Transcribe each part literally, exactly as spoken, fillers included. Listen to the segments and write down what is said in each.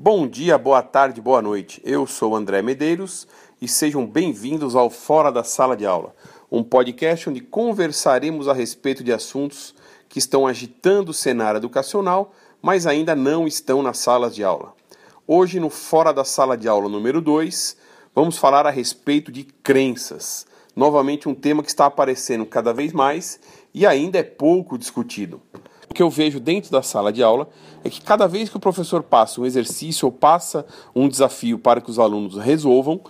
Bom dia, boa tarde, boa noite. Eu sou André Medeiros e sejam bem-vindos ao Fora da Sala de Aula, um podcast onde conversaremos a respeito de assuntos que estão agitando o cenário educacional, mas ainda não estão nas salas de aula. Hoje, no Fora da Sala de Aula número dois, vamos falar a respeito de crenças. Novamente um tema que está aparecendo cada vez mais e ainda é pouco discutido. O que eu vejo dentro da sala de aula é que cada vez que o professor passa um exercício ou passa um desafio para que os alunos resolvam,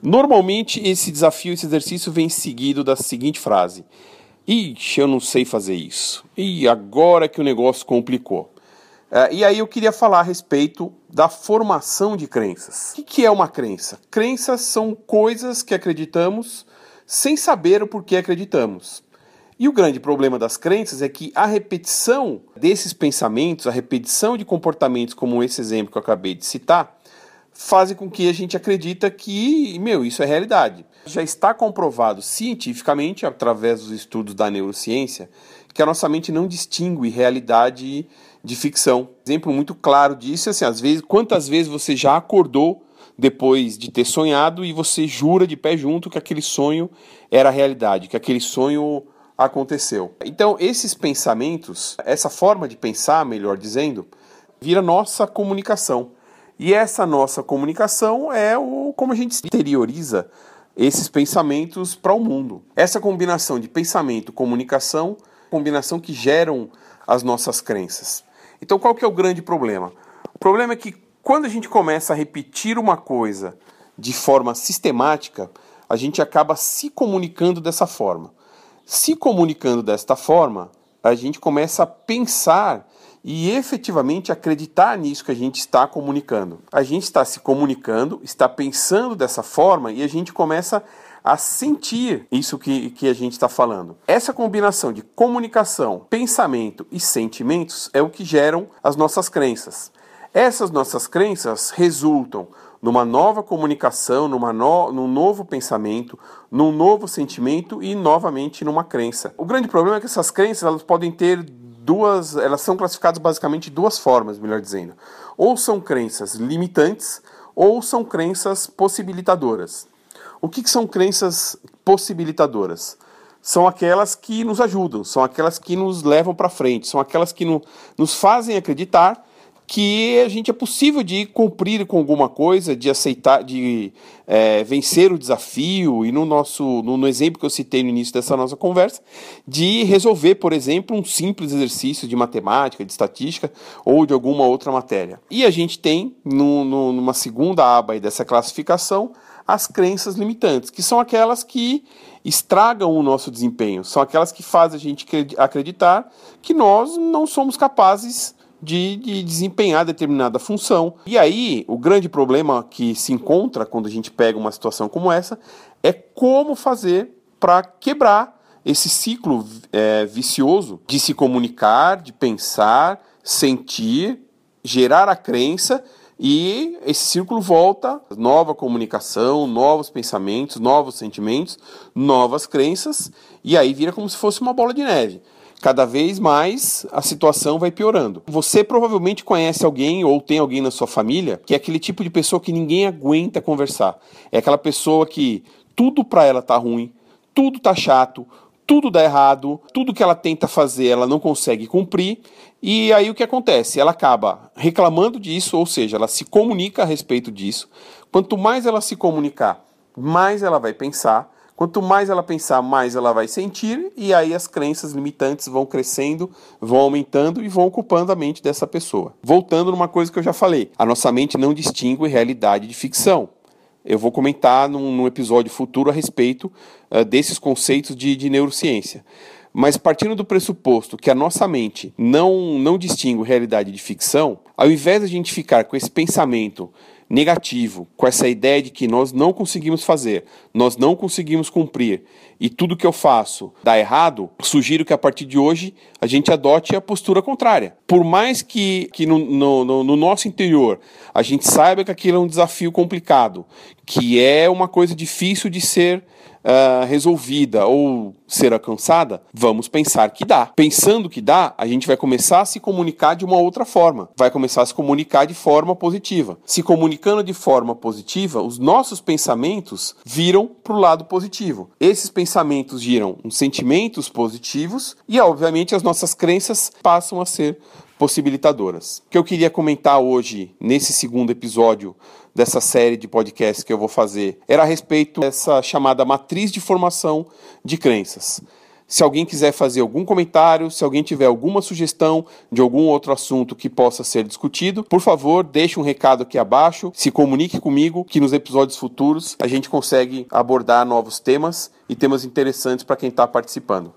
normalmente esse desafio, esse exercício vem seguido da seguinte frase: ixi, eu não sei fazer isso. E agora que o negócio complicou. E aí eu queria falar a respeito da formação de crenças. O que é uma crença? Crenças são coisas que acreditamos sem saber o porquê acreditamos. E o grande problema das crenças é que a repetição desses pensamentos, a repetição de comportamentos como esse exemplo que eu acabei de citar, fazem com que a gente acredita que, meu, isso é realidade. Já está comprovado cientificamente, através dos estudos da neurociência, que a nossa mente não distingue realidade de ficção. Exemplo muito claro disso é assim, às vezes, quantas vezes você já acordou depois de ter sonhado e você jura de pé junto que aquele sonho era a realidade, que aquele sonho aconteceu. Então, esses pensamentos, essa forma de pensar, melhor dizendo, vira nossa comunicação. E essa nossa comunicação é o como a gente exterioriza esses pensamentos para o mundo. Essa combinação de pensamento e comunicação, combinação que geram as nossas crenças. Então, qual que é o grande problema? O problema é que quando a gente começa a repetir uma coisa de forma sistemática, a gente acaba se comunicando dessa forma. Se comunicando desta forma, a gente começa a pensar e efetivamente acreditar nisso que a gente está comunicando. A gente está se comunicando, está pensando dessa forma e a gente começa a sentir isso que, que a gente está falando. Essa combinação de comunicação, pensamento e sentimentos é o que geram as nossas crenças. Essas nossas crenças resultam numa nova comunicação, numa no, num novo pensamento, num novo sentimento e, novamente, numa crença. O grande problema é que essas crenças elas podem ter duas... Elas são classificadas basicamente de duas formas, melhor dizendo. Ou são crenças limitantes ou são crenças possibilitadoras. O que, que são crenças possibilitadoras? São aquelas que nos ajudam, são aquelas que nos levam para frente, são aquelas que no, nos fazem acreditar que a gente é possível de cumprir com alguma coisa, de aceitar, de é, vencer o desafio, e no nosso no, no exemplo que eu citei no início dessa nossa conversa, de resolver, por exemplo, um simples exercício de matemática, de estatística ou de alguma outra matéria. E a gente tem, no, no, numa segunda aba aí dessa classificação, as crenças limitantes, que são aquelas que estragam o nosso desempenho, são aquelas que fazem a gente acreditar que nós não somos capazes De, de desempenhar determinada função. E aí, o grande problema que se encontra quando a gente pega uma situação como essa é como fazer para quebrar esse ciclo é, vicioso de se comunicar, de pensar, sentir, gerar a crença, e esse círculo volta, nova comunicação, novos pensamentos, novos sentimentos, novas crenças, e aí vira como se fosse uma bola de neve. Cada vez mais a situação vai piorando. Você provavelmente conhece alguém ou tem alguém na sua família que é aquele tipo de pessoa que ninguém aguenta conversar. É aquela pessoa que tudo pra ela tá ruim, tudo tá chato, tudo dá errado, tudo que ela tenta fazer ela não consegue cumprir. E aí o que acontece? Ela acaba reclamando disso, ou seja, ela se comunica a respeito disso. Quanto mais ela se comunicar, mais ela vai pensar. Quanto mais ela pensar, mais ela vai sentir, e aí as crenças limitantes vão crescendo, vão aumentando e vão ocupando a mente dessa pessoa. Voltando numa coisa que eu já falei, a nossa mente não distingue realidade de ficção. Eu vou comentar num, num episódio futuro a respeito uh, desses conceitos de, de neurociência. Mas partindo do pressuposto que a nossa mente não, não distingue realidade de ficção, ao invés de a gente ficar com esse pensamento negativo, com essa ideia de que nós não conseguimos fazer, nós não conseguimos cumprir e tudo que eu faço dá errado, sugiro que a partir de hoje a gente adote a postura contrária. Por mais que, que no, no, no nosso interior a gente saiba que aquilo é um desafio complicado, que é uma coisa difícil de ser uh, resolvida ou ser alcançada, vamos pensar que dá. Pensando que dá, a gente vai começar a se comunicar de uma outra forma, vai começar a se comunicar de forma positiva. Se comunicando de forma positiva, os nossos pensamentos viram para o lado positivo. Esses pensamentos giram uns sentimentos positivos e, obviamente, as nossas crenças passam a ser possibilitadoras. O que eu queria comentar hoje, nesse segundo episódio dessa série de podcasts que eu vou fazer, era a respeito dessa chamada matriz de formação de crenças. Se alguém quiser fazer algum comentário, se alguém tiver alguma sugestão de algum outro assunto que possa ser discutido, por favor, deixe um recado aqui abaixo, se comunique comigo, que nos episódios futuros a gente consegue abordar novos temas e temas interessantes para quem está participando.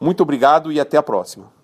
Muito obrigado e até a próxima.